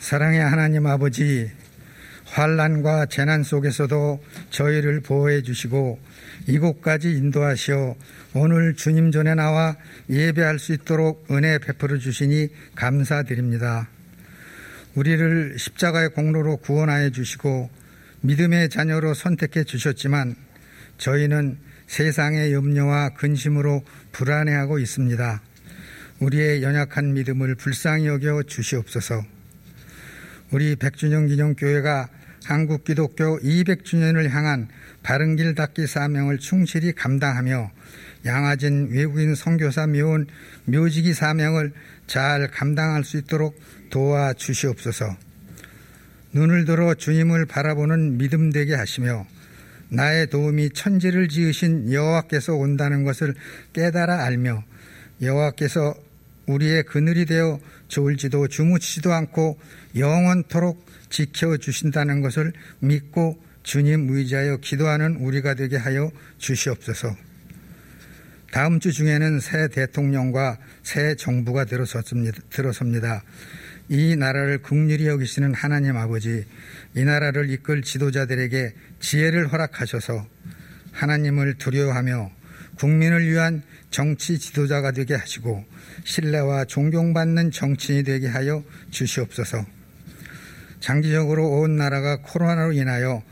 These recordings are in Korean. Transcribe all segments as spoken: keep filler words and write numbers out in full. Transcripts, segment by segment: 사랑의 하나님 아버지, 환난과 재난 속에서도 저희를 보호해 주시고 이곳까지 인도하시어 오늘 주님 전에 나와 예배할 수 있도록 은혜 베풀어 주시니 감사드립니다. 우리를 십자가의 공로로 구원하여 주시고 믿음의 자녀로 선택해 주셨지만 저희는 세상의 염려와 근심으로 불안해하고 있습니다. 우리의 연약한 믿음을 불쌍히 여겨 주시옵소서. 우리 백주년 기념교회가 한국기독교 이백 주년을 향한 바른길 닦기 사명을 충실히 감당하며 양아진 외국인 선교사 묘원 묘지기 사명을 잘 감당할 수 있도록 도와주시옵소서. 눈을 들어 주님을 바라보는 믿음 되게 하시며 나의 도움이 천지를 지으신 여호와께서 온다는 것을 깨달아 알며 여호와께서 우리의 그늘이 되어 졸지도 주무치지도 않고 영원토록 지켜주신다는 것을 믿고 주님 의지하여 기도하는 우리가 되게 하여 주시옵소서. 다음 주 중에는 새 대통령과 새 정부가 들어섭니다. 이 나라를 긍휼히 여기시는 하나님 아버지, 이 나라를 이끌 지도자들에게 지혜를 허락하셔서 하나님을 두려워하며 국민을 위한 정치 지도자가 되게 하시고 신뢰와 존경받는 정치인이 되게 하여 주시옵소서. 장기적으로 온 나라가 코로나로 인하여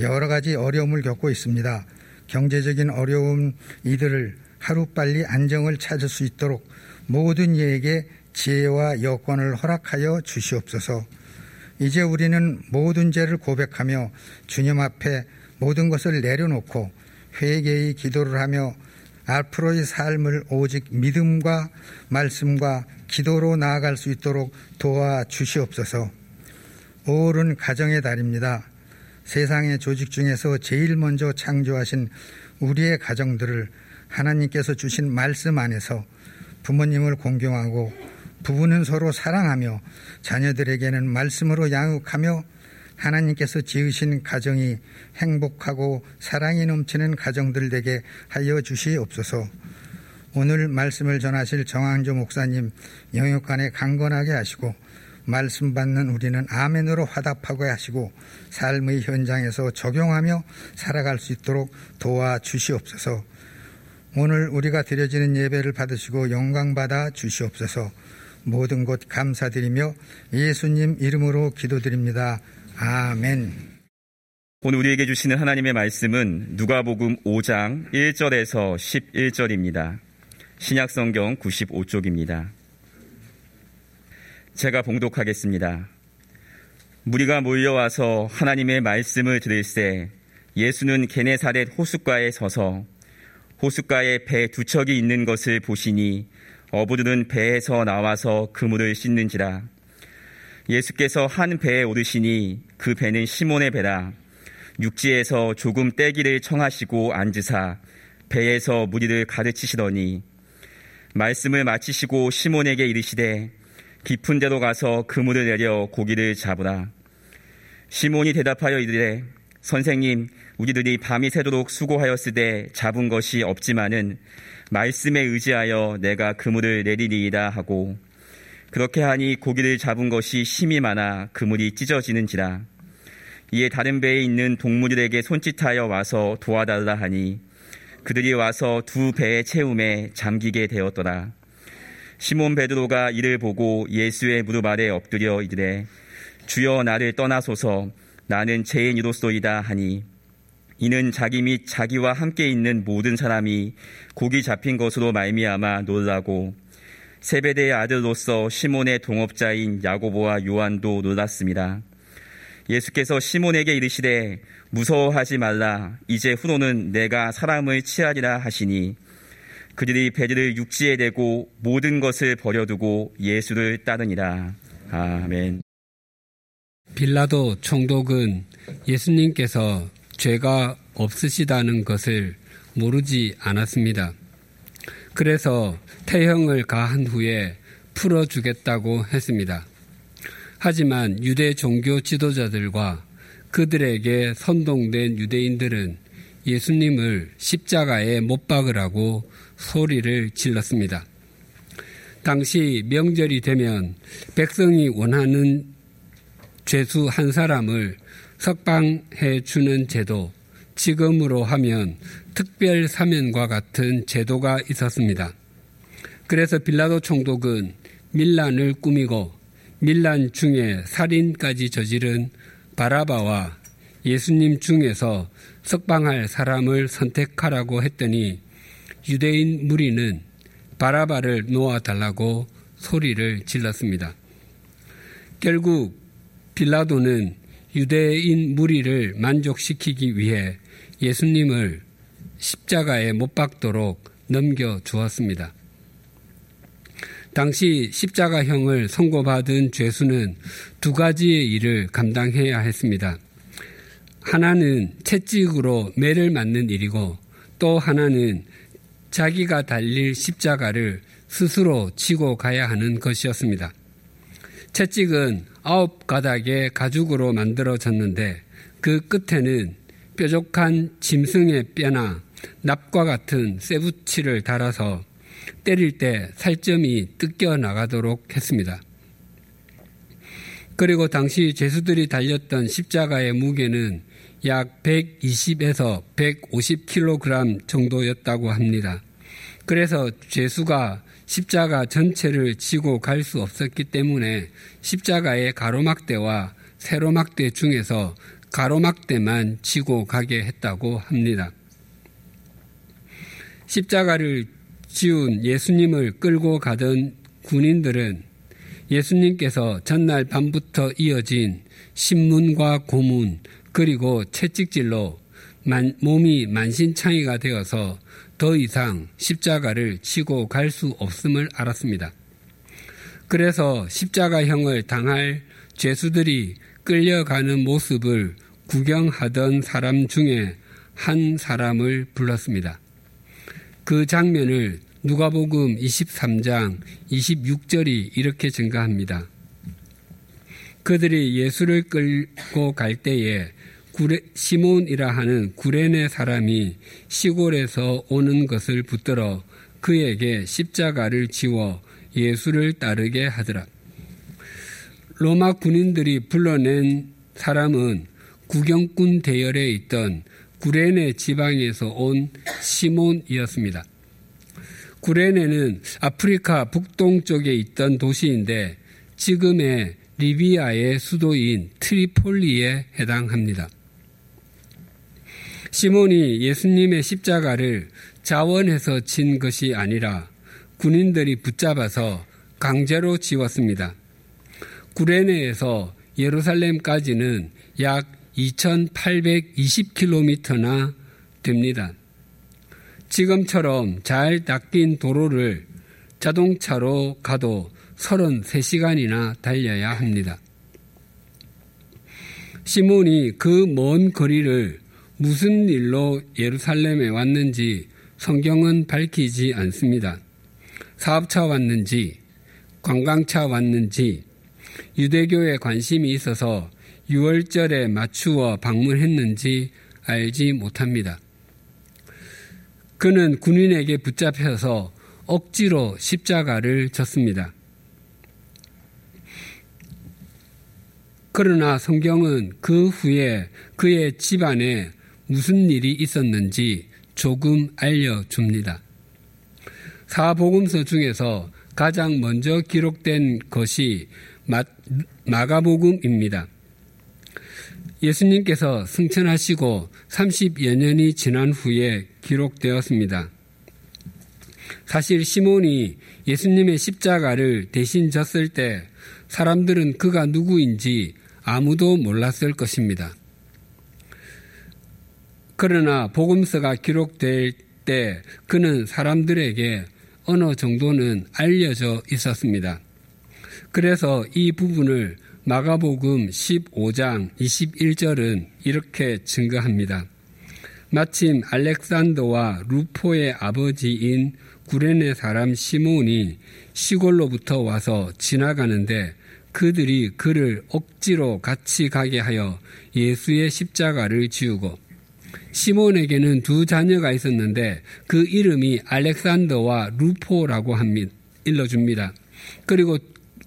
여러 가지 어려움을 겪고 있습니다. 경제적인 어려움 이들을 하루빨리 안정을 찾을 수 있도록 모든 이에게 지혜와 여건을 허락하여 주시옵소서. 이제 우리는 모든 죄를 고백하며 주님 앞에 모든 것을 내려놓고 회개의 기도를 하며 앞으로의 삶을 오직 믿음과 말씀과 기도로 나아갈 수 있도록 도와주시옵소서. 오월은 가정의 달입니다. 세상의 조직 중에서 제일 먼저 창조하신 우리의 가정들을 하나님께서 주신 말씀 안에서 부모님을 공경하고 부부는 서로 사랑하며 자녀들에게는 말씀으로 양육하며 하나님께서 지으신 가정이 행복하고 사랑이 넘치는 가정들 되게 하여 주시옵소서. 오늘 말씀을 전하실 정항조 목사님 영육간에 강건하게 하시고 말씀 받는 우리는 아멘으로 화답하게 하시고 삶의 현장에서 적용하며 살아갈 수 있도록 도와주시옵소서. 오늘 우리가 드려지는 예배를 받으시고 영광받아 주시옵소서. 모든 것 감사드리며 예수님 이름으로 기도드립니다. 아멘. 오늘 우리에게 주시는 하나님의 말씀은 누가복음 오 장 일 절에서 십일 절입니다. 신약성경 구십오 쪽입니다. 제가 봉독하겠습니다. 무리가 몰려와서 하나님의 말씀을 들을새 예수는 게네사렛 호숫가에 서서 호숫가에 배 두 척이 있는 것을 보시니 어부들은 배에서 나와서 그물을 씻는지라. 예수께서 한 배에 오르시니 그 배는 시몬의 배라. 육지에서 조금 떼기를 청하시고 앉으사 배에서 무리를 가르치시더니 말씀을 마치시고 시몬에게 이르시되 깊은 데로 가서 그물을 내려 고기를 잡으라. 시몬이 대답하여 이르되 선생님, 우리들이 밤이 새도록 수고하였으되 잡은 것이 없지만은 말씀에 의지하여 내가 그물을 내리리이다 하고 그렇게 하니 고기를 잡은 것이 심히 많아 그물이 찢어지는지라. 이에 다른 배에 있는 동무들에게 손짓하여 와서 도와달라 하니 그들이 와서 두 배의 채움에 잠기게 되었더라. 시몬 베드로가 이를 보고 예수의 무릎 아래 엎드려 이르되 주여 나를 떠나소서, 나는 죄인이로소이다 하니 이는 자기 및 자기와 함께 있는 모든 사람이 고기 잡힌 것으로 말미암아 놀라고 세베대의 아들로서 시몬의 동업자인 야고보와 요한도 놀랐습니다. 예수께서 시몬에게 이르시되 무서워하지 말라, 이제 후로는 내가 사람을 취하리라 하시니 그들이 배를 육지에 대고 모든 것을 버려두고 예수를 따르니라. 아멘. 빌라도 총독은 예수님께서 죄가 없으시다는 것을 모르지 않았습니다. 그래서 태형을 가한 후에 풀어주겠다고 했습니다. 하지만 유대 종교 지도자들과 그들에게 선동된 유대인들은 예수님을 십자가에 못 박으라고 소리를 질렀습니다. 당시 명절이 되면 백성이 원하는 죄수 한 사람을 석방해 주는 제도, 지금으로 하면 특별 사면과 같은 제도가 있었습니다. 그래서 빌라도 총독은 밀란을 꾸미고 밀란 중에 살인까지 저지른 바라바와 예수님 중에서 석방할 사람을 선택하라고 했더니 유대인 무리는 바라바를 놓아달라고 소리를 질렀습니다. 결국 빌라도는 유대인 무리를 만족시키기 위해 예수님을 십자가에 못 박도록 넘겨주었습니다. 당시 십자가형을 선고받은 죄수는 두 가지의 일을 감당해야 했습니다. 하나는 채찍으로 매를 맞는 일이고, 또 하나는 자기가 달릴 십자가를 스스로 치고 가야 하는 것이었습니다. 채찍은 아홉 가닥의 가죽으로 만들어졌는데 그 끝에는 뾰족한 짐승의 뼈나 납과 같은 쇠붙이를 달아서 때릴 때 살점이 뜯겨나가도록 했습니다. 그리고 당시 죄수들이 달렸던 십자가의 무게는 약 백이십에서 백오십 킬로그램 정도였다고 합니다. 그래서 죄수가 십자가 전체를 지고 갈 수 없었기 때문에 십자가의 가로막대와 세로막대 중에서 가로막대만 지고 가게 했다고 합니다. 십자가를 지운 예수님을 끌고 가던 군인들은 예수님께서 전날 밤부터 이어진 신문과 고문 그리고 채찍질로 만, 몸이 만신창이가 되어서 더 이상 십자가를 치고 갈 수 없음을 알았습니다. 그래서 십자가형을 당할 죄수들이 끌려가는 모습을 구경하던 사람 중에 한 사람을 불렀습니다. 그 장면을 누가복음 이십삼 장 이십육 절이 이렇게 증가합니다. 그들이 예수를 끌고 갈 때에 구레, 시몬이라 하는 구레네 사람이 시골에서 오는 것을 붙들어 그에게 십자가를 지워 예수를 따르게 하더라. 로마 군인들이 불러낸 사람은 구경꾼 대열에 있던 구레네 지방에서 온 시몬이었습니다. 구레네는 아프리카 북동쪽에 있던 도시인데 지금의 리비아의 수도인 트리폴리에 해당합니다. 시몬이 예수님의 십자가를 자원해서 진 것이 아니라 군인들이 붙잡아서 강제로 지웠습니다. 구레네에서 예루살렘까지는 약 이천팔백이십 킬로미터나 됩니다. 지금처럼 잘 닦인 도로를 자동차로 가도 서른세 시간이나 달려야 합니다. 시몬이 그 먼 거리를 무슨 일로 예루살렘에 왔는지 성경은 밝히지 않습니다. 사업차 왔는지, 관광차 왔는지, 유대교에 관심이 있어서 유월절에 맞추어 방문했는지 알지 못합니다. 그는 군인에게 붙잡혀서 억지로 십자가를 졌습니다. 그러나 성경은 그 후에 그의 집안에 무슨 일이 있었는지 조금 알려줍니다. 사복음서 중에서 가장 먼저 기록된 것이 마, 마가복음입니다. 예수님께서 승천하시고 삼십여 년이 지난 후에 기록되었습니다. 사실 시몬이 예수님의 십자가를 대신 졌을 때 사람들은 그가 누구인지 아무도 몰랐을 것입니다. 그러나 복음서가 기록될 때 그는 사람들에게 어느 정도는 알려져 있었습니다. 그래서 이 부분을 마가복음 십오 장 이십일 절은 이렇게 증거합니다. 마침 알렉산더와 루포의 아버지인 구레네 사람 시몬이 시골로부터 와서 지나가는데 그들이 그를 억지로 같이 가게 하여 예수의 십자가를 지우고, 시몬에게는 두 자녀가 있었는데 그 이름이 알렉산더와 루포라고 합니다. 일러줍니다. 그리고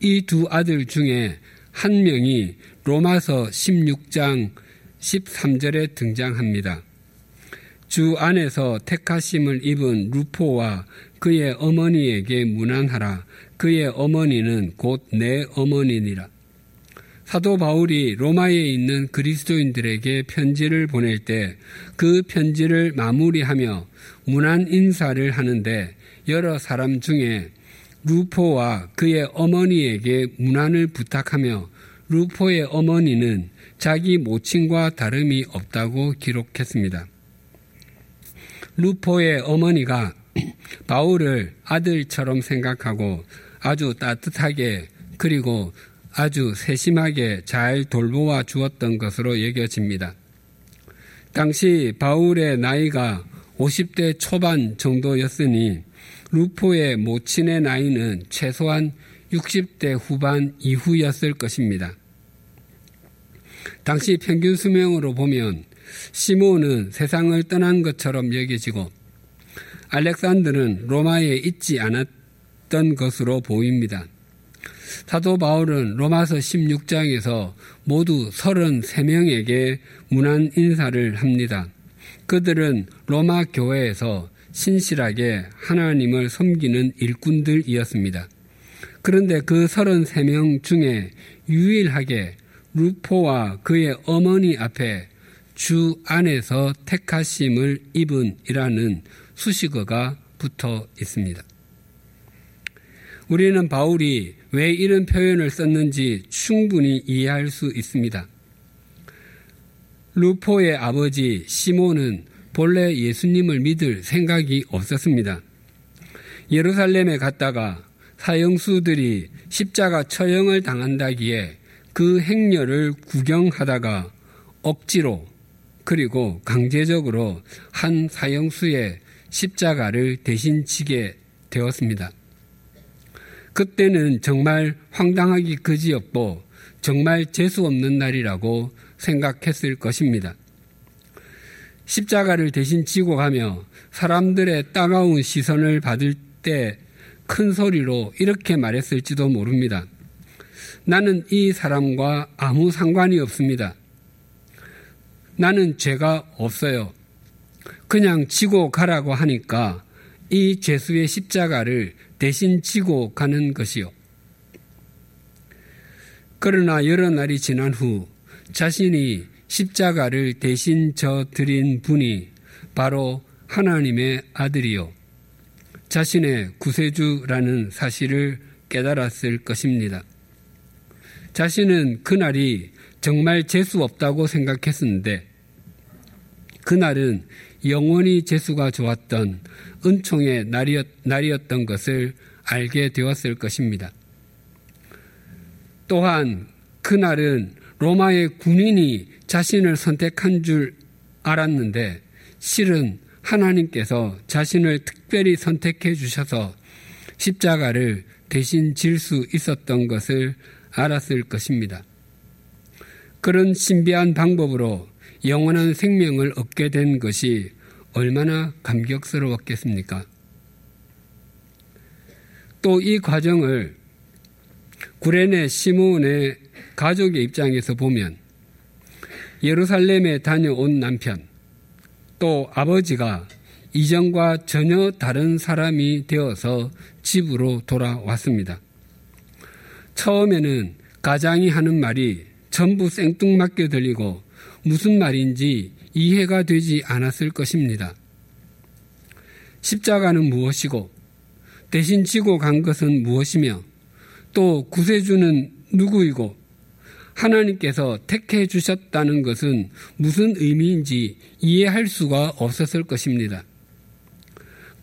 이 두 아들 중에 한 명이 로마서 십육 장 십삼 절에 등장합니다. 주 안에서 택하심을 입은 루포와 그의 어머니에게 문안하라. 그의 어머니는 곧 내 어머니니라. 사도 바울이 로마에 있는 그리스도인들에게 편지를 보낼 때 그 편지를 마무리하며 문안 인사를 하는데 여러 사람 중에 루포와 그의 어머니에게 문안을 부탁하며 루포의 어머니는 자기 모친과 다름이 없다고 기록했습니다. 루포의 어머니가 바울을 아들처럼 생각하고 아주 따뜻하게 그리고 아주 세심하게 잘 돌보아 주었던 것으로 여겨집니다. 당시 바울의 나이가 오십 대 초반 정도였으니 루포의 모친의 나이는 최소한 육십 대 후반 이후였을 것입니다. 당시 평균 수명으로 보면 시몬은 세상을 떠난 것처럼 여겨지고 알렉산드는 로마에 있지 않았던 것으로 보입니다. 사도 바울은 로마서 십육 장에서 모두 삼십삼 명에게 문안 인사를 합니다. 그들은 로마 교회에서 신실하게 하나님을 섬기는 일꾼들이었습니다. 그런데 그 삼십삼 명 중에 유일하게 루포와 그의 어머니 앞에 주 안에서 택하심을 입은 이라는 수식어가 붙어 있습니다. 우리는 바울이 왜 이런 표현을 썼는지 충분히 이해할 수 있습니다. 루포의 아버지 시몬은 본래 예수님을 믿을 생각이 없었습니다. 예루살렘에 갔다가 사형수들이 십자가 처형을 당한다기에 그 행렬을 구경하다가 억지로 그리고 강제적으로 한 사형수의 십자가를 대신 지게 되었습니다. 그때는 정말 황당하기 그지없고 정말 재수없는 날이라고 생각했을 것입니다. 십자가를 대신 지고 가며 사람들의 따가운 시선을 받을 때 큰 소리로 이렇게 말했을지도 모릅니다. 나는 이 사람과 아무 상관이 없습니다. 나는 죄가 없어요. 그냥 지고 가라고 하니까 이 죄수의 십자가를 대신 지고 가는 것이요. 그러나 여러 날이 지난 후 자신이 십자가를 대신 져드린 분이 바로 하나님의 아들이요 자신의 구세주라는 사실을 깨달았을 것입니다. 자신은 그날이 정말 재수없다고 생각했는데 그날은 영원히 재수가 좋았던 은총의 날이었, 날이었던 것을 알게 되었을 것입니다. 또한 그날은 로마의 군인이 자신을 선택한 줄 알았는데 실은 하나님께서 자신을 특별히 선택해 주셔서 십자가를 대신 질 수 있었던 것을 알았을 것입니다. 그런 신비한 방법으로 영원한 생명을 얻게 된 것이 얼마나 감격스러웠겠습니까? 또 이 과정을 구레네 시몬의 가족의 입장에서 보면 예루살렘에 다녀온 남편 또 아버지가 이전과 전혀 다른 사람이 되어서 집으로 돌아왔습니다. 처음에는 가장이 하는 말이 전부 생뚱맞게 들리고 무슨 말인지 이해가 되지 않았을 것입니다. 십자가는 무엇이고 대신 지고 간 것은 무엇이며 또 구세주는 누구이고 하나님께서 택해 주셨다는 것은 무슨 의미인지 이해할 수가 없었을 것입니다.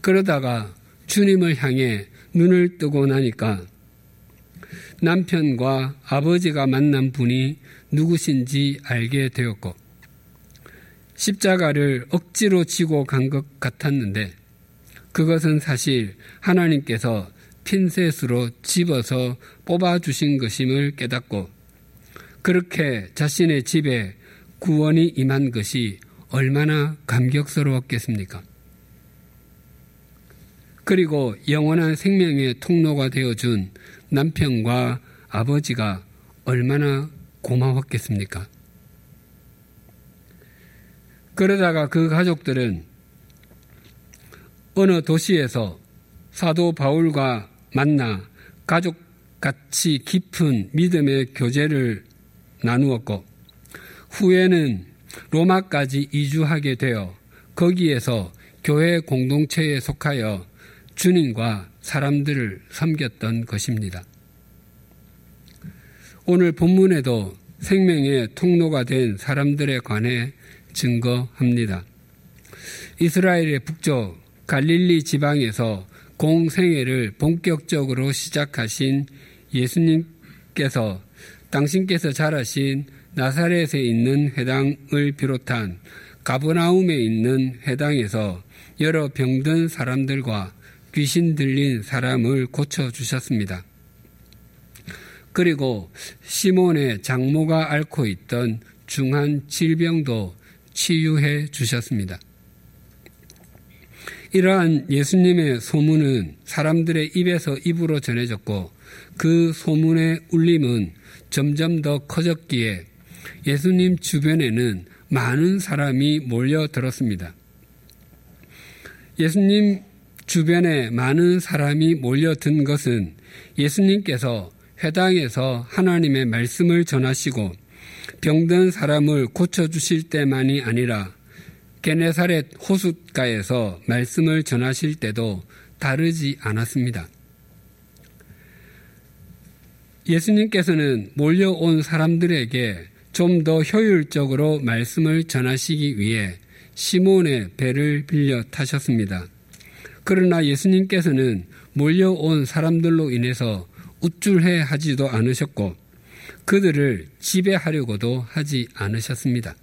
그러다가 주님을 향해 눈을 뜨고 나니까 남편과 아버지가 만난 분이 누구신지 알게 되었고 십자가를 억지로 지고 간 것 같았는데 그것은 사실 하나님께서 핀셋으로 집어서 뽑아주신 것임을 깨닫고 그렇게 자신의 집에 구원이 임한 것이 얼마나 감격스러웠겠습니까? 그리고 영원한 생명의 통로가 되어준 남편과 아버지가 얼마나 고마웠겠습니까? 그러다가 그 가족들은 어느 도시에서 사도 바울과 만나 가족같이 깊은 믿음의 교제를 나누었고, 후에는 로마까지 이주하게 되어 거기에서 교회 공동체에 속하여 주님과 사람들을 섬겼던 것입니다. 오늘 본문에도 생명의 통로가 된 사람들에 관해 증거합니다. 이스라엘의 북쪽 갈릴리 지방에서 공생애를 본격적으로 시작하신 예수님께서 당신께서 자라신 나사렛에 있는 회당을 비롯한 가버나움에 있는 회당에서 여러 병든 사람들과 귀신 들린 사람을 고쳐주셨습니다. 그리고 시몬의 장모가 앓고 있던 중한 질병도 치유해 주셨습니다. 이러한 예수님의 소문은 사람들의 입에서 입으로 전해졌고, 그 소문의 울림은 점점 더 커졌기에 예수님 주변에는 많은 사람이 몰려들었습니다. 예수님 주변에 많은 사람이 몰려든 것은 예수님께서 회당에서 하나님의 말씀을 전하시고 병든 사람을 고쳐주실 때만이 아니라 게네사렛 호숫가에서 말씀을 전하실 때도 다르지 않았습니다. 예수님께서는 몰려온 사람들에게 좀 더 효율적으로 말씀을 전하시기 위해 시몬의 배를 빌려 타셨습니다. 그러나 예수님께서는 몰려온 사람들로 인해서 우쭐해 하지도 않으셨고, 그들을 지배하려고도 하지 않으셨습니다.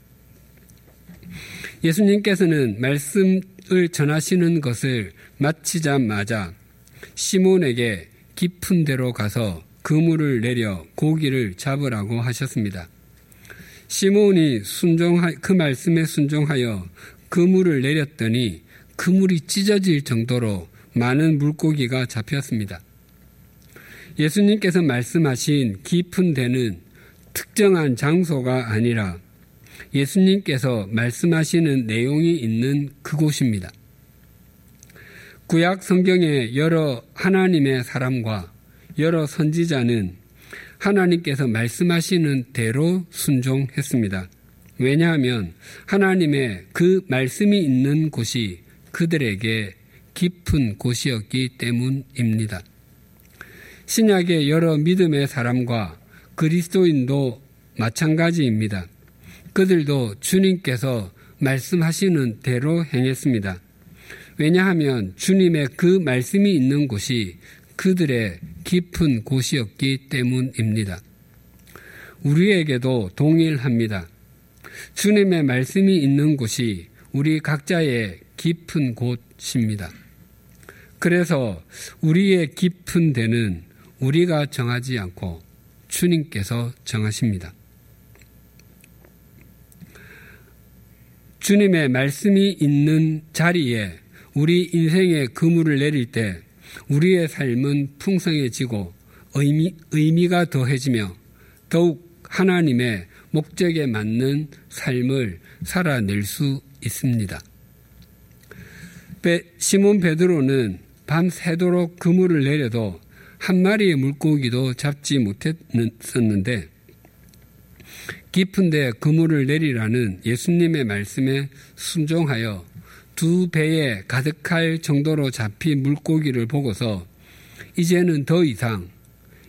예수님께서는 말씀을 전하시는 것을 마치자마자 시몬에게 깊은 데로 가서 그물을 내려 고기를 잡으라고 하셨습니다. 시몬이 순종하, 그 말씀에 순종하여 그물을 내렸더니 그물이 찢어질 정도로 많은 물고기가 잡혔습니다. 예수님께서 말씀하신 깊은 데는 특정한 장소가 아니라 예수님께서 말씀하시는 내용이 있는 그곳입니다. 구약 성경의 여러 하나님의 사람과 여러 선지자는 하나님께서 말씀하시는 대로 순종했습니다. 왜냐하면 하나님의 그 말씀이 있는 곳이 그들에게 깊은 곳이었기 때문입니다. 신약의 여러 믿음의 사람과 그리스도인도 마찬가지입니다. 그들도 주님께서 말씀하시는 대로 행했습니다. 왜냐하면 주님의 그 말씀이 있는 곳이 그들의 깊은 곳이었기 때문입니다. 우리에게도 동일합니다. 주님의 말씀이 있는 곳이 우리 각자의 깊은 곳입니다. 그래서 우리의 깊은 데는 우리가 정하지 않고 주님께서 정하십니다. 주님의 말씀이 있는 자리에 우리 인생의 그물을 내릴 때 우리의 삶은 풍성해지고 의미, 의미가 더해지며 더욱 하나님의 목적에 맞는 삶을 살아낼 수 있습니다. 베, 시몬 베드로는 밤새도록 그물을 내려도 한 마리의 물고기도 잡지 못했었는데 깊은 데 그물을 내리라는 예수님의 말씀에 순종하여 두 배에 가득할 정도로 잡힌 물고기를 보고서 이제는 더 이상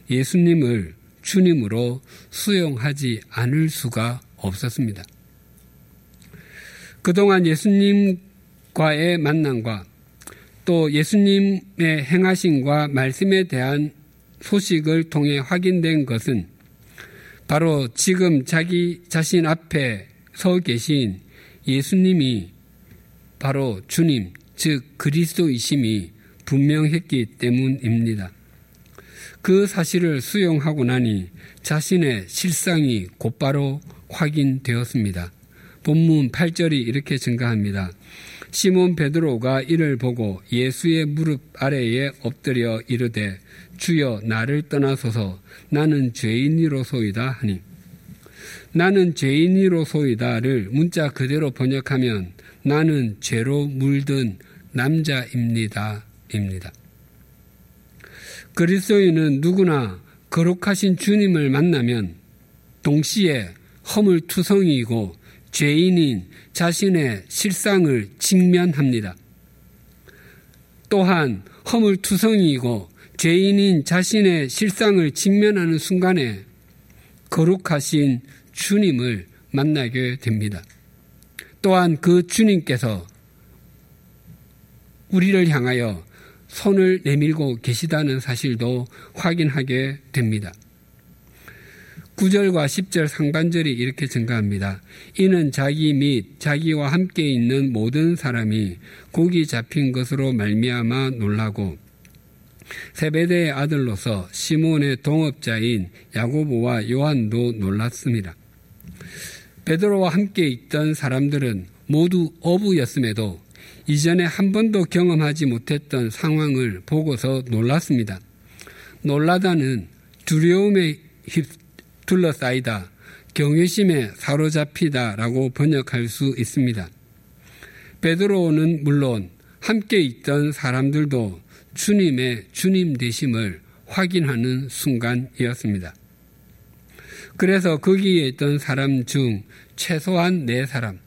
예수님을 주님으로 수용하지 않을 수가 없었습니다. 그동안 예수님과의 만남과 또 예수님의 행하심과 말씀에 대한 소식을 통해 확인된 것은 바로 지금 자기 자신 앞에 서 계신 예수님이 바로 주님, 즉 그리스도이심이 분명했기 때문입니다. 그 사실을 수용하고 나니 자신의 실상이 곧바로 확인되었습니다. 본문 팔 절이 이렇게 증가합니다. 시몬 베드로가 이를 보고 예수의 무릎 아래에 엎드려 이르되 주여 나를 떠나소서 나는 죄인이로소이다 하니 나는 죄인이로소이다를 문자 그대로 번역하면 나는 죄로 물든 남자입니다. 입니다. 그리스도인은 누구나 거룩하신 주님을 만나면 동시에 허물투성이이고 죄인인 자신의 실상을 직면합니다. 또한 허물투성이이고 죄인인 자신의 실상을 직면하는 순간에 거룩하신 주님을 만나게 됩니다. 또한 그 주님께서 우리를 향하여 손을 내밀고 계시다는 사실도 확인하게 됩니다. 구 절과 십 절 상반절이 이렇게 증가합니다. 이는 자기 및 자기와 함께 있는 모든 사람이 고기 잡힌 것으로 말미암아 놀라고 세베대의 아들로서 시몬의 동업자인 야고보와 요한도 놀랐습니다. 베드로와 함께 있던 사람들은 모두 어부였음에도 이전에 한 번도 경험하지 못했던 상황을 보고서 놀랐습니다. 놀라다는 두려움에 둘러싸이다, 경외심에 사로잡히다라고 번역할 수 있습니다. 베드로는 물론 함께 있던 사람들도 주님의 주님 되심을 확인하는 순간이었습니다. 그래서 거기에 있던 사람 중 최소한 네 사람,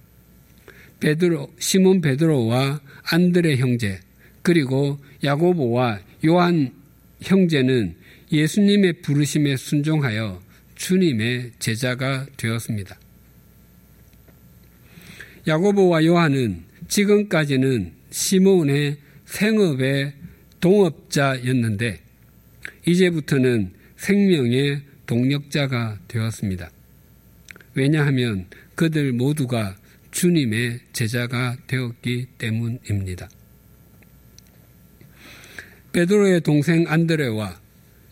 베드로, 시몬 베드로와 안드레 형제, 그리고 야고보와 요한 형제는 예수님의 부르심에 순종하여 주님의 제자가 되었습니다. 야고보와 요한은 지금까지는 시몬의 생업의 동업자였는데 이제부터는 생명의 동역자가 되었습니다. 왜냐하면 그들 모두가 주님의 제자가 되었기 때문입니다. 베드로의 동생 안드레와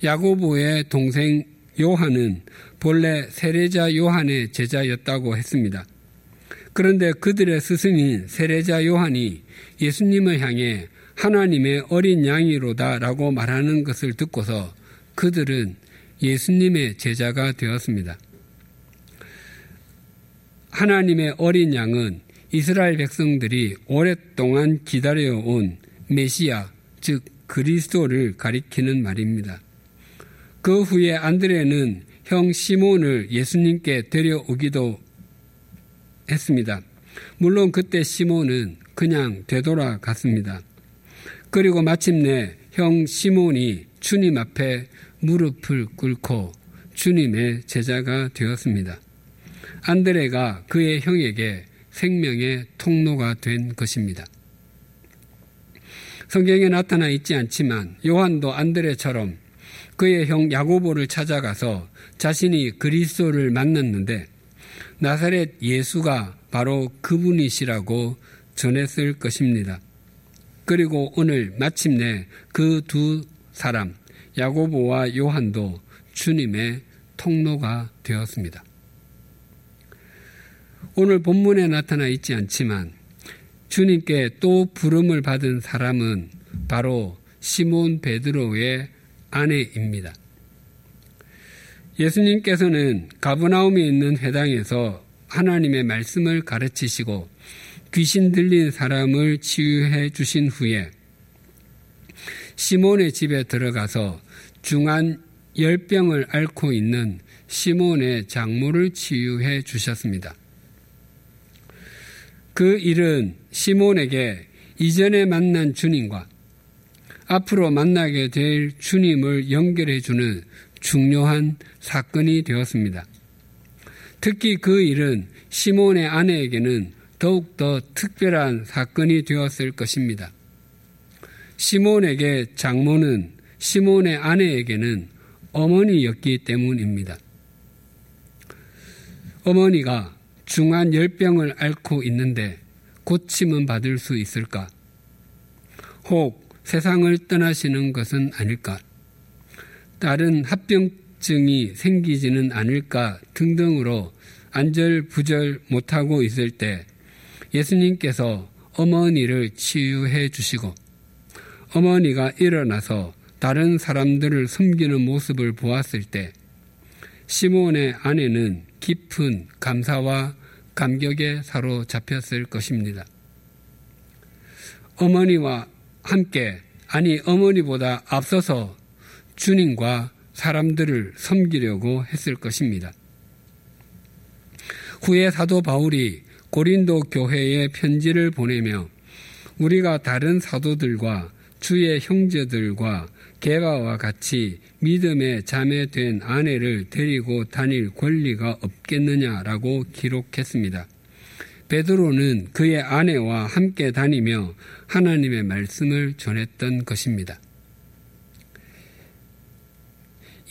야고보의 동생 요한은 본래 세례자 요한의 제자였다고 했습니다. 그런데 그들의 스승인 세례자 요한이 예수님을 향해 하나님의 어린 양이로다라고 말하는 것을 듣고서 그들은 예수님의 제자가 되었습니다. 하나님의 어린 양은 이스라엘 백성들이 오랫동안 기다려온 메시아, 즉 그리스도를 가리키는 말입니다. 그 후에 안드레는 형 시몬을 예수님께 데려오기도 했습니다. 물론 그때 시몬은 그냥 되돌아갔습니다. 그리고 마침내 형 시몬이 주님 앞에 무릎을 꿇고 주님의 제자가 되었습니다. 안드레가 그의 형에게 생명의 통로가 된 것입니다. 성경에 나타나 있지 않지만 요한도 안드레처럼 그의 형 야고보를 찾아가서 자신이 그리스도를 만났는데 나사렛 예수가 바로 그분이시라고 전했을 것입니다. 그리고 오늘 마침내 그 두 사람 야고보와 요한도 주님의 통로가 되었습니다. 오늘 본문에 나타나 있지 않지만 주님께 또 부름을 받은 사람은 바로 시몬 베드로의 아내입니다. 예수님께서는 가버나움에 있는 회당에서 하나님의 말씀을 가르치시고 귀신 들린 사람을 치유해 주신 후에 시몬의 집에 들어가서 중한 열병을 앓고 있는 시몬의 장모를 치유해 주셨습니다. 그 일은 시몬에게 이전에 만난 주님과 앞으로 만나게 될 주님을 연결해주는 중요한 사건이 되었습니다. 특히 그 일은 시몬의 아내에게는 더욱더 특별한 사건이 되었을 것입니다. 시몬에게 장모는 시몬의 아내에게는 어머니였기 때문입니다. 어머니가 중한 열병을 앓고 있는데 고침은 받을 수 있을까? 혹 세상을 떠나시는 것은 아닐까? 다른 합병증이 생기지는 않을까? 등등으로 안절부절 못하고 있을 때 예수님께서 어머니를 치유해 주시고 어머니가 일어나서 다른 사람들을 섬기는 모습을 보았을 때 시몬의 아내는 깊은 감사와 감격에 사로잡혔을 것입니다. 어머니와 함께, 아니 어머니보다 앞서서 주님과 사람들을 섬기려고 했을 것입니다. 후에 사도 바울이 고린도 교회에 편지를 보내며 우리가 다른 사도들과 주의 형제들과 게바와 같이 믿음의 자매 된 아내를 데리고 다닐 권리가 없겠느냐라고 기록했습니다. 베드로는 그의 아내와 함께 다니며 하나님의 말씀을 전했던 것입니다.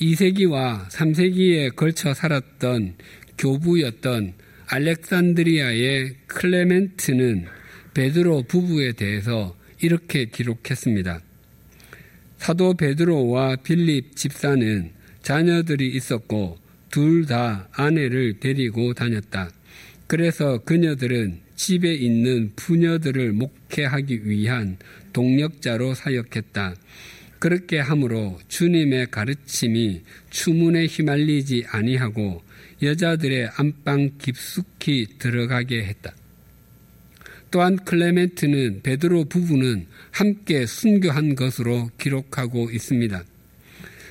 이 세기와 삼 세기에 걸쳐 살았던 교부였던 알렉산드리아의 클레멘트는 베드로 부부에 대해서 이렇게 기록했습니다. 사도 베드로와 빌립 집사는 자녀들이 있었고 둘 다 아내를 데리고 다녔다. 그래서 그녀들은 집에 있는 부녀들을 목회하기 위한 동역자로 사역했다. 그렇게 함으로 주님의 가르침이 추문에 휘말리지 아니하고 여자들의 안방 깊숙이 들어가게 했다. 또한 클레멘트는 베드로 부부는 함께 순교한 것으로 기록하고 있습니다.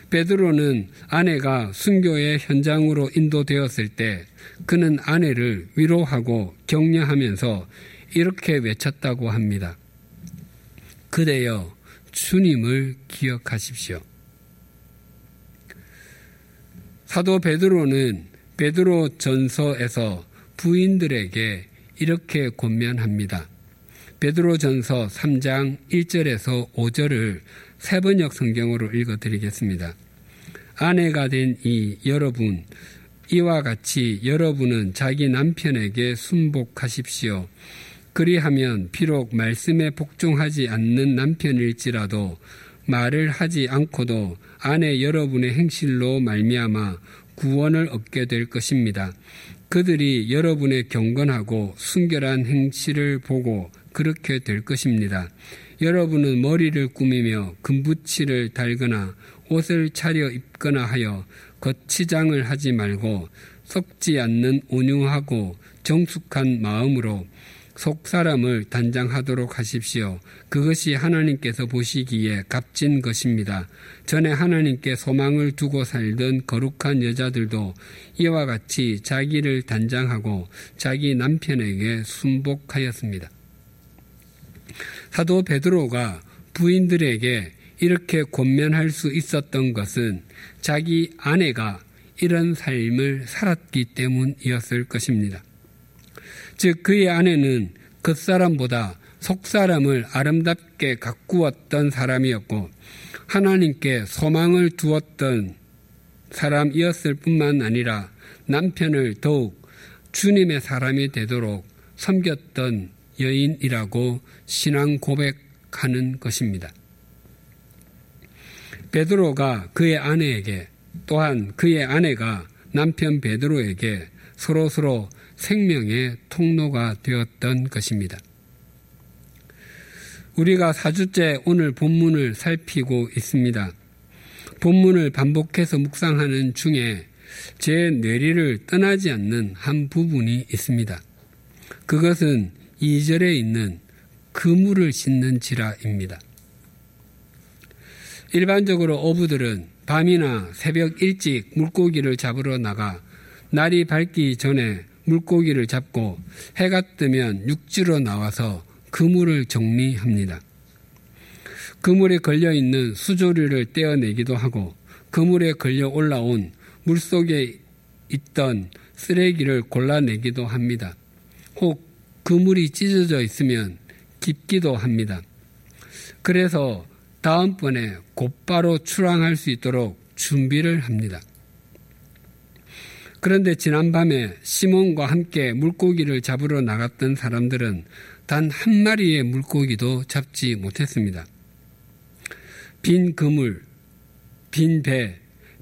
베드로는 아내가 순교의 현장으로 인도되었을 때 그는 아내를 위로하고 격려하면서 이렇게 외쳤다고 합니다. 그대여 주님을 기억하십시오. 사도 베드로는 베드로 전서에서 부인들에게 이렇게 권면합니다. 베드로 전서 삼 장 일 절에서 오 절을 새번역 성경으로 읽어드리겠습니다. 아내가 된 이 여러분, 이와 같이 여러분은 자기 남편에게 순복하십시오. 그리하면 비록 말씀에 복종하지 않는 남편일지라도 말을 하지 않고도 아내 여러분의 행실로 말미암아 구원을 얻게 될 것입니다. 그들이 여러분의 경건하고 순결한 행실을 보고 그렇게 될 것입니다. 여러분은 머리를 꾸미며 금붙이를 달거나 옷을 차려 입거나 하여 거치장을 하지 말고 썩지 않는 온유하고 정숙한 마음으로 속사람을 단장하도록 하십시오. 그것이 하나님께서 보시기에 값진 것입니다. 전에 하나님께 소망을 두고 살던 거룩한 여자들도 이와 같이 자기를 단장하고 자기 남편에게 순복하였습니다. 사도 베드로가 부인들에게 이렇게 권면할 수 있었던 것은 자기 아내가 이런 삶을 살았기 때문이었을 것입니다. 즉 그의 아내는 겉사람보다 속사람을 아름답게 가꾸었던 사람이었고 하나님께 소망을 두었던 사람이었을 뿐만 아니라 남편을 더욱 주님의 사람이 되도록 섬겼던 여인이라고 신앙 고백하는 것입니다. 베드로가 그의 아내에게, 또한 그의 아내가 남편 베드로에게 서로서로 생명의 통로가 되었던 것입니다. 우리가 사 주째 오늘 본문을 살피고 있습니다. 본문을 반복해서 묵상하는 중에 제 뇌리를 떠나지 않는 한 부분이 있습니다. 그것은 이 절에 있는 그물을 씻는지라입니다. 일반적으로 어부들은 밤이나 새벽 일찍 물고기를 잡으러 나가 날이 밝기 전에 물고기를 잡고 해가 뜨면 육지로 나와서 그물을 정리합니다. 그물에 걸려있는 수조류를 떼어내기도 하고 그물에 걸려 올라온 물속에 있던 쓰레기를 골라내기도 합니다. 혹 그물이 찢어져 있으면 깊기도 합니다. 그래서 다음번에 곧바로 출항할 수 있도록 준비를 합니다. 그런데 지난밤에 시몬과 함께 물고기를 잡으러 나갔던 사람들은 단 한 마리의 물고기도 잡지 못했습니다. 빈 그물, 빈 배,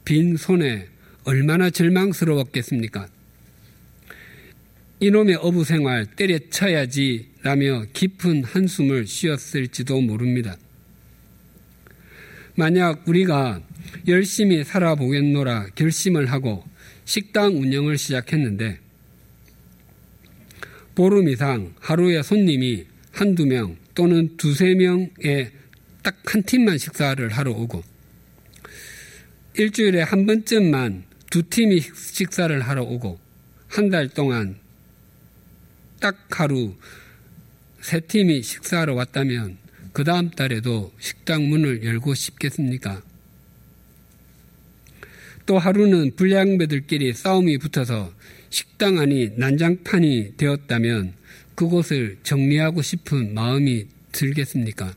빈 손에 얼마나 절망스러웠겠습니까? 이놈의 어부 생활 때려쳐야지 라며 깊은 한숨을 쉬었을지도 모릅니다. 만약 우리가 열심히 살아보겠노라 결심을 하고 식당 운영을 시작했는데 보름 이상 하루에 손님이 한두 명 또는 두세 명의 딱 한 팀만 식사를 하러 오고 일주일에 한 번쯤만 두 팀이 식사를 하러 오고 한 달 동안 딱 하루 세 팀이 식사하러 왔다면 그 다음 달에도 식당 문을 열고 싶겠습니까? 또 하루는 불량배들끼리 싸움이 붙어서 식당 안이 난장판이 되었다면 그곳을 정리하고 싶은 마음이 들겠습니까?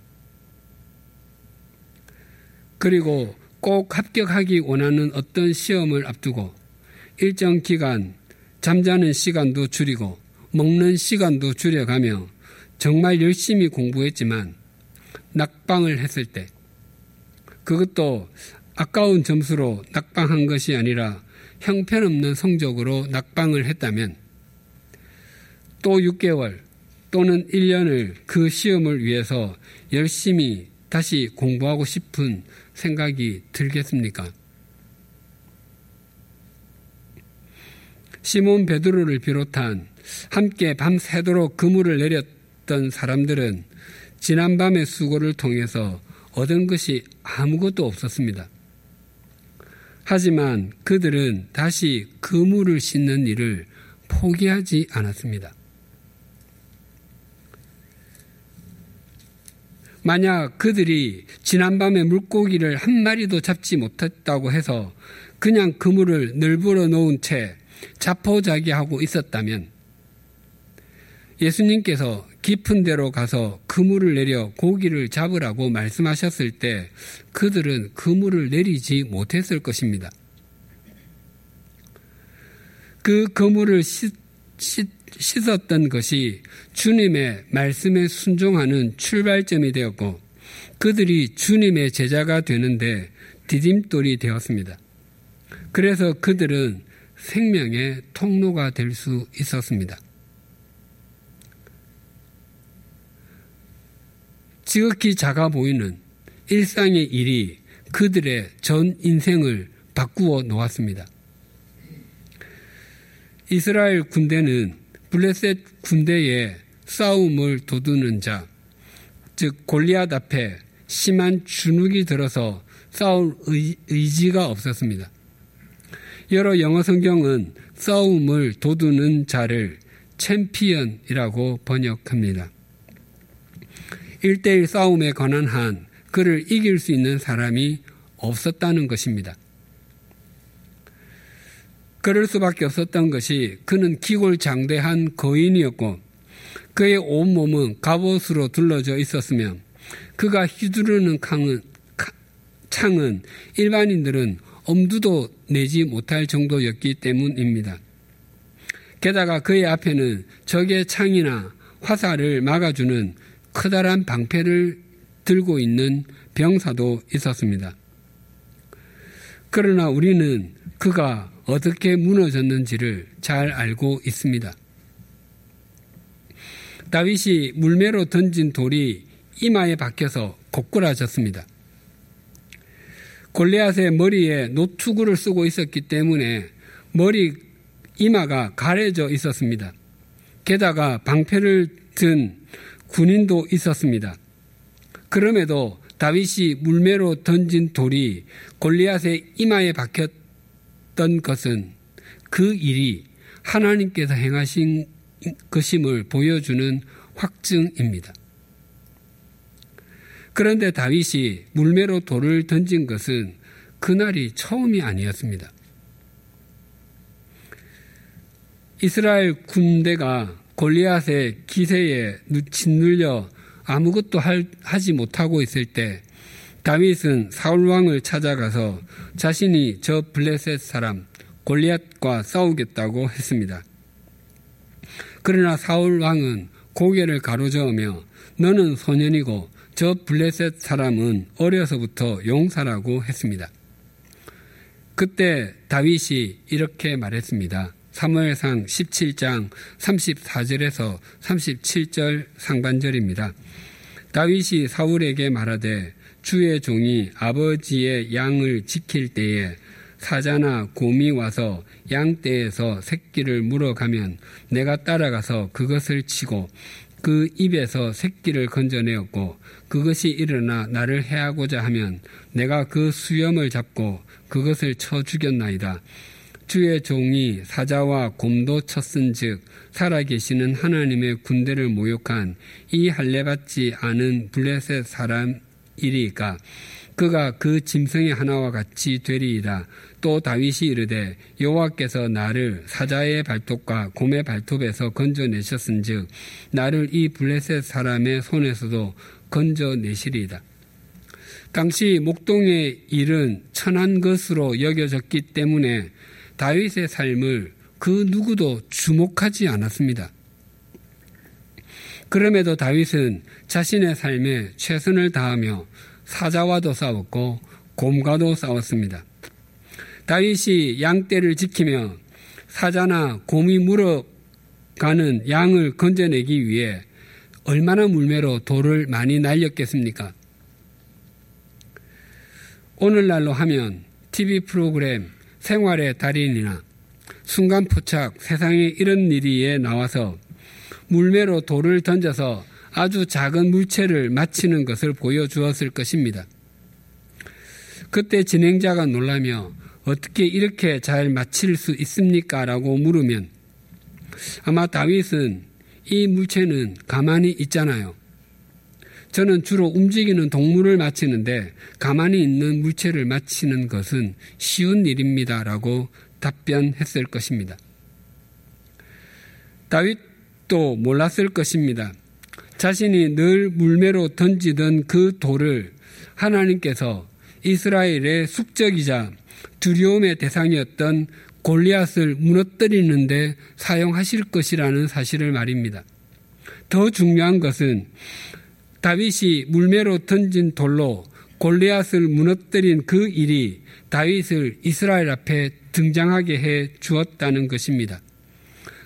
그리고 꼭 합격하기 원하는 어떤 시험을 앞두고 일정 기간 잠자는 시간도 줄이고 먹는 시간도 줄여가며 정말 열심히 공부했지만 낙방을 했을 때 그것도 아까운 점수로 낙방한 것이 아니라 형편없는 성적으로 낙방을 했다면 또 육 개월 또는 일 년을 그 시험을 위해서 열심히 다시 공부하고 싶은 생각이 들겠습니까? 시몬 베드로를 비롯한 함께 밤새도록 그물을 내렸던 사람들은 지난밤의 수고를 통해서 얻은 것이 아무것도 없었습니다. 하지만 그들은 다시 그물을 씻는 일을 포기하지 않았습니다. 만약 그들이 지난밤에 물고기를 한 마리도 잡지 못했다고 해서 그냥 그물을 널브러 놓은 채 자포자기하고 있었다면 예수님께서 깊은 데로 가서 그물을 내려 고기를 잡으라고 말씀하셨을 때 그들은 그물을 내리지 못했을 것입니다. 그 그물을 씻, 씻, 씻었던 것이 주님의 말씀에 순종하는 출발점이 되었고 그들이 주님의 제자가 되는데 디딤돌이 되었습니다. 그래서 그들은 생명의 통로가 될 수 있었습니다. 지극히 작아 보이는 일상의 일이 그들의 전 인생을 바꾸어 놓았습니다. 이스라엘 군대는 블레셋 군대의 싸움을 도두는 자, 즉 골리앗 앞에 심한 주눅이 들어서 싸울 의지가 없었습니다. 여러 영어 성경은 싸움을 도두는 자를 챔피언이라고 번역합니다. 일대일 싸움에 관한 한 그를 이길 수 있는 사람이 없었다는 것입니다. 그럴 수밖에 없었던 것이 그는 기골장대한 거인이었고 그의 온몸은 갑옷으로 둘러져 있었으며 그가 휘두르는 창은, 창은 일반인들은 엄두도 내지 못할 정도였기 때문입니다. 게다가 그의 앞에는 적의 창이나 화살을 막아주는 커다란 방패를 들고 있는 병사도 있었습니다. 그러나 우리는 그가 어떻게 무너졌는지를 잘 알고 있습니다. 다윗이 물매로 던진 돌이 이마에 박혀서 고꾸라졌습니다. 골리앗의 머리에 노투구를 쓰고 있었기 때문에 머리 이마가 가려져 있었습니다. 게다가 방패를 든 군인도 있었습니다. 그럼에도 다윗이 물매로 던진 돌이 골리앗의 이마에 박혔던 것은 그 일이 하나님께서 행하신 것임을 보여주는 확증입니다. 그런데 다윗이 물매로 돌을 던진 것은 그날이 처음이 아니었습니다. 이스라엘 군대가 골리앗의 기세에 짓눌려 아무것도 하지 못하고 있을 때 다윗은 사울왕을 찾아가서 자신이 저 블레셋 사람 골리앗과 싸우겠다고 했습니다. 그러나 사울왕은 고개를 가로저으며 너는 소년이고 저 블레셋 사람은 어려서부터 용사라고 했습니다. 그때 다윗이 이렇게 말했습니다. 사무엘상 십칠 장 삼십사 절에서 삼십칠 절 상반절입니다. 다윗이 사울에게 말하되 주의 종이 아버지의 양을 지킬 때에 사자나 곰이 와서 양떼에서 새끼를 물어가면 내가 따라가서 그것을 치고 그 입에서 새끼를 건져내었고 그것이 일어나 나를 해하고자 하면 내가 그 수염을 잡고 그것을 쳐 죽였나이다. 주의 종이 사자와 곰도 쳤은즉 살아계시는 하나님의 군대를 모욕한 이 할례받지 않은 블레셋 사람이리까. 그가 그 짐승의 하나와 같이 되리이다. 또 다윗이 이르되 여호와께서 나를 사자의 발톱과 곰의 발톱에서 건져내셨은즉 나를 이 블레셋 사람의 손에서도 건져내시리이다. 당시 목동의 일은 천한 것으로 여겨졌기 때문에 다윗의 삶을 그 누구도 주목하지 않았습니다. 그럼에도 다윗은 자신의 삶에 최선을 다하며 사자와도 싸웠고 곰과도 싸웠습니다. 다윗이 양떼를 지키며 사자나 곰이 물어가는 양을 건져내기 위해 얼마나 물매로 돌을 많이 날렸겠습니까? 오늘날로 하면 티비 프로그램 생활의 달인이나 순간포착 세상에 이런 일이에 나와서 물매로 돌을 던져서 아주 작은 물체를 맞히는 것을 보여주었을 것입니다. 그때 진행자가 놀라며 어떻게 이렇게 잘 맞힐 수 있습니까? 라고 물으면 아마 다윗은 이 물체는 가만히 있잖아요. 저는 주로 움직이는 동물을 맞히는데 가만히 있는 물체를 맞히는 것은 쉬운 일입니다. 라고 답변했을 것입니다. 다윗도 몰랐을 것입니다. 자신이 늘 물매로 던지던 그 돌을 하나님께서 이스라엘의 숙적이자 두려움의 대상이었던 골리앗을 무너뜨리는데 사용하실 것이라는 사실을 말입니다. 더 중요한 것은 다윗이 물매로 던진 돌로 골리앗을 무너뜨린 그 일이 다윗을 이스라엘 앞에 등장하게 해 주었다는 것입니다.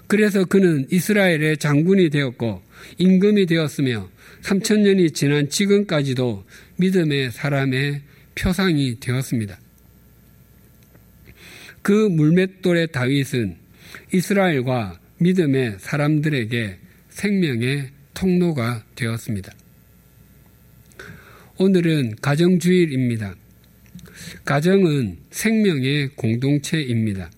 그래서 그는 이스라엘의 장군이 되었고 임금이 되었으며 삼천 년이 지난 지금까지도 믿음의 사람의 표상이 되었습니다. 그 물맷돌의 다윗은 이스라엘과 믿음의 사람들에게 생명의 통로가 되었습니다. 오늘은 가정주일입니다. 가정은 생명의 공동체입니다.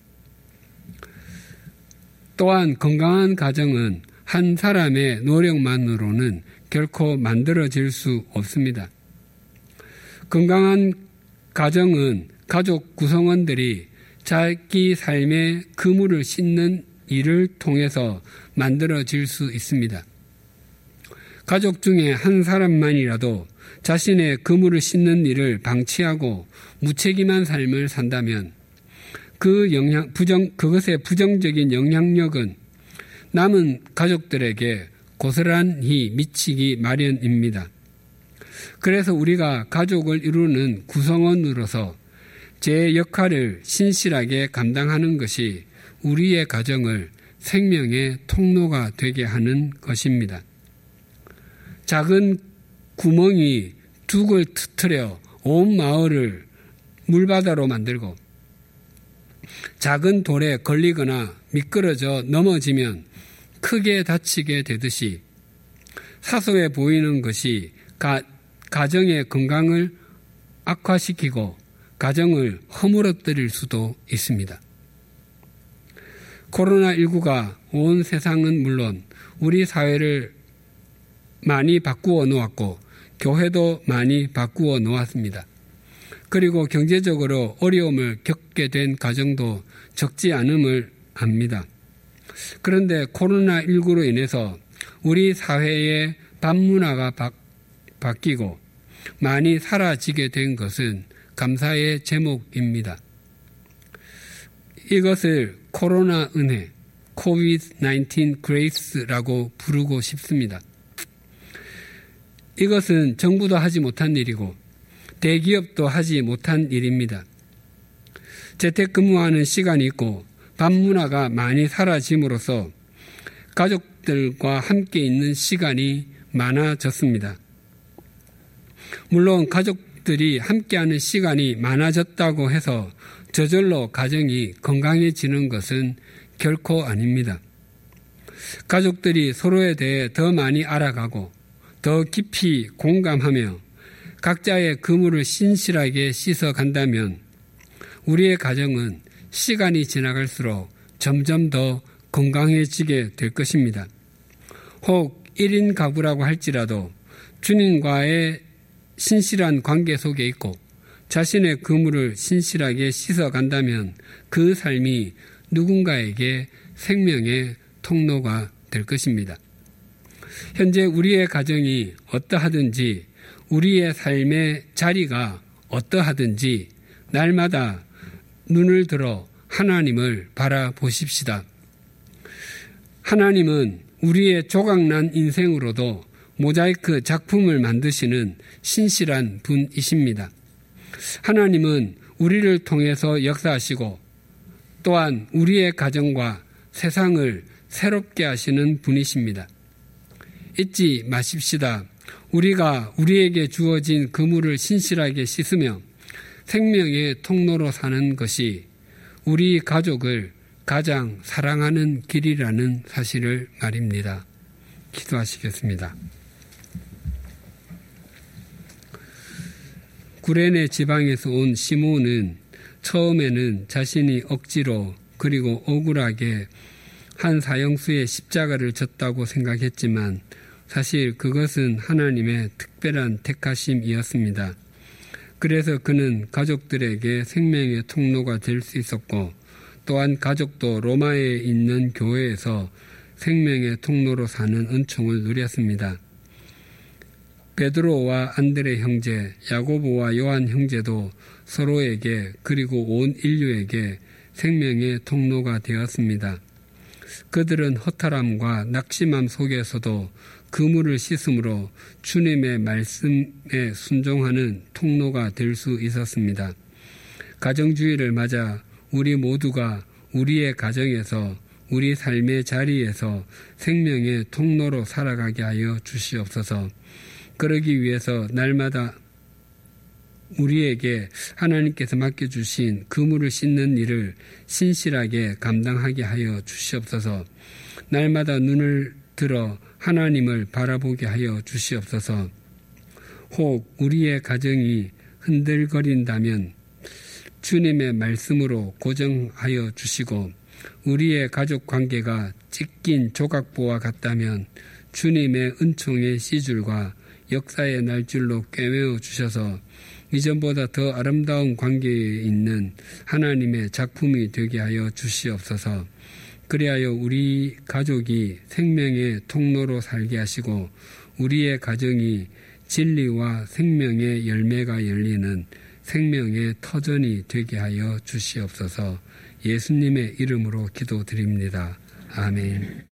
또한 건강한 가정은 한 사람의 노력만으로는 결코 만들어질 수 없습니다. 건강한 가정은 가족 구성원들이 자기 삶의 그물을 씻는 일을 통해서 만들어질 수 있습니다. 가족 중에 한 사람만이라도 자신의 그물을 씻는 일을 방치하고 무책임한 삶을 산다면 그 영향, 부정, 그것의 부정적인 영향력은 남은 가족들에게 고스란히 미치기 마련입니다. 그래서 우리가 가족을 이루는 구성원으로서 제 역할을 신실하게 감당하는 것이 우리의 가정을 생명의 통로가 되게 하는 것입니다. 작은 구멍이 둑을 터뜨려 온 마을을 물바다로 만들고 작은 돌에 걸리거나 미끄러져 넘어지면 크게 다치게 되듯이 사소해 보이는 것이 가, 가정의 건강을 악화시키고 가정을 허물어뜨릴 수도 있습니다. 코로나십구가 온 세상은 물론 우리 사회를 많이 바꾸어 놓았고 교회도 많이 바꾸어 놓았습니다. 그리고 경제적으로 어려움을 겪게 된 가정도 적지 않음을 압니다. 그런데 코로나십구로 인해서 우리 사회의 밤문화가 바, 바뀌고 많이 사라지게 된 것은 감사의 제목입니다. 이것을 코로나 은혜, 코비드 나인틴 그레이스라고 부르고 싶습니다. 이것은 정부도 하지 못한 일이고 대기업도 하지 못한 일입니다. 재택근무하는 시간이 있고 밤문화가 많이 사라짐으로써 가족들과 함께 있는 시간이 많아졌습니다. 물론 가족들이 함께하는 시간이 많아졌다고 해서 저절로 가정이 건강해지는 것은 결코 아닙니다. 가족들이 서로에 대해 더 많이 알아가고 더 깊이 공감하며 각자의 그물을 신실하게 씻어 간다면 우리의 가정은 시간이 지나갈수록 점점 더 건강해지게 될 것입니다. 혹 일 인 가구라고 할지라도 주님과의 신실한 관계 속에 있고 자신의 그물을 신실하게 씻어 간다면 그 삶이 누군가에게 생명의 통로가 될 것입니다. 현재 우리의 가정이 어떠하든지 우리의 삶의 자리가 어떠하든지 날마다 눈을 들어 하나님을 바라보십시다. 하나님은 우리의 조각난 인생으로도 모자이크 작품을 만드시는 신실한 분이십니다. 하나님은 우리를 통해서 역사하시고 또한 우리의 가정과 세상을 새롭게 하시는 분이십니다. 잊지 마십시다. 우리가 우리에게 주어진 그물을 신실하게 씻으며 생명의 통로로 사는 것이 우리 가족을 가장 사랑하는 길이라는 사실을 말입니다. 기도하시겠습니다. 구레네 지방에서 온 시몬은 처음에는 자신이 억지로 그리고 억울하게 한 사형수의 십자가를 졌다고 생각했지만 사실 그것은 하나님의 특별한 택하심이었습니다. 그래서 그는 가족들에게 생명의 통로가 될 수 있었고 또한 가족도 로마에 있는 교회에서 생명의 통로로 사는 은총을 누렸습니다. 베드로와 안드레 형제, 야고보와 요한 형제도 서로에게 그리고 온 인류에게 생명의 통로가 되었습니다. 그들은 허탈함과 낙심함 속에서도 그물을 씻음으로 주님의 말씀에 순종하는 통로가 될 수 있었습니다. 가정주의를 맞아 우리 모두가 우리의 가정에서 우리 삶의 자리에서 생명의 통로로 살아가게 하여 주시옵소서. 그러기 위해서 날마다 우리에게 하나님께서 맡겨주신 그물을 씻는 일을 신실하게 감당하게 하여 주시옵소서. 날마다 눈을 들어 하나님을 바라보게 하여 주시옵소서. 혹 우리의 가정이 흔들거린다면 주님의 말씀으로 고정하여 주시고 우리의 가족 관계가 찢긴 조각보와 같다면 주님의 은총의 씨줄과 역사의 날줄로 꿰매어 주셔서 이전보다 더 아름다운 관계에 있는 하나님의 작품이 되게 하여 주시옵소서. 그리하여 우리 가족이 생명의 통로로 살게 하시고 우리의 가정이 진리와 생명의 열매가 열리는 생명의 터전이 되게 하여 주시옵소서. 예수님의 이름으로 기도드립니다. 아멘.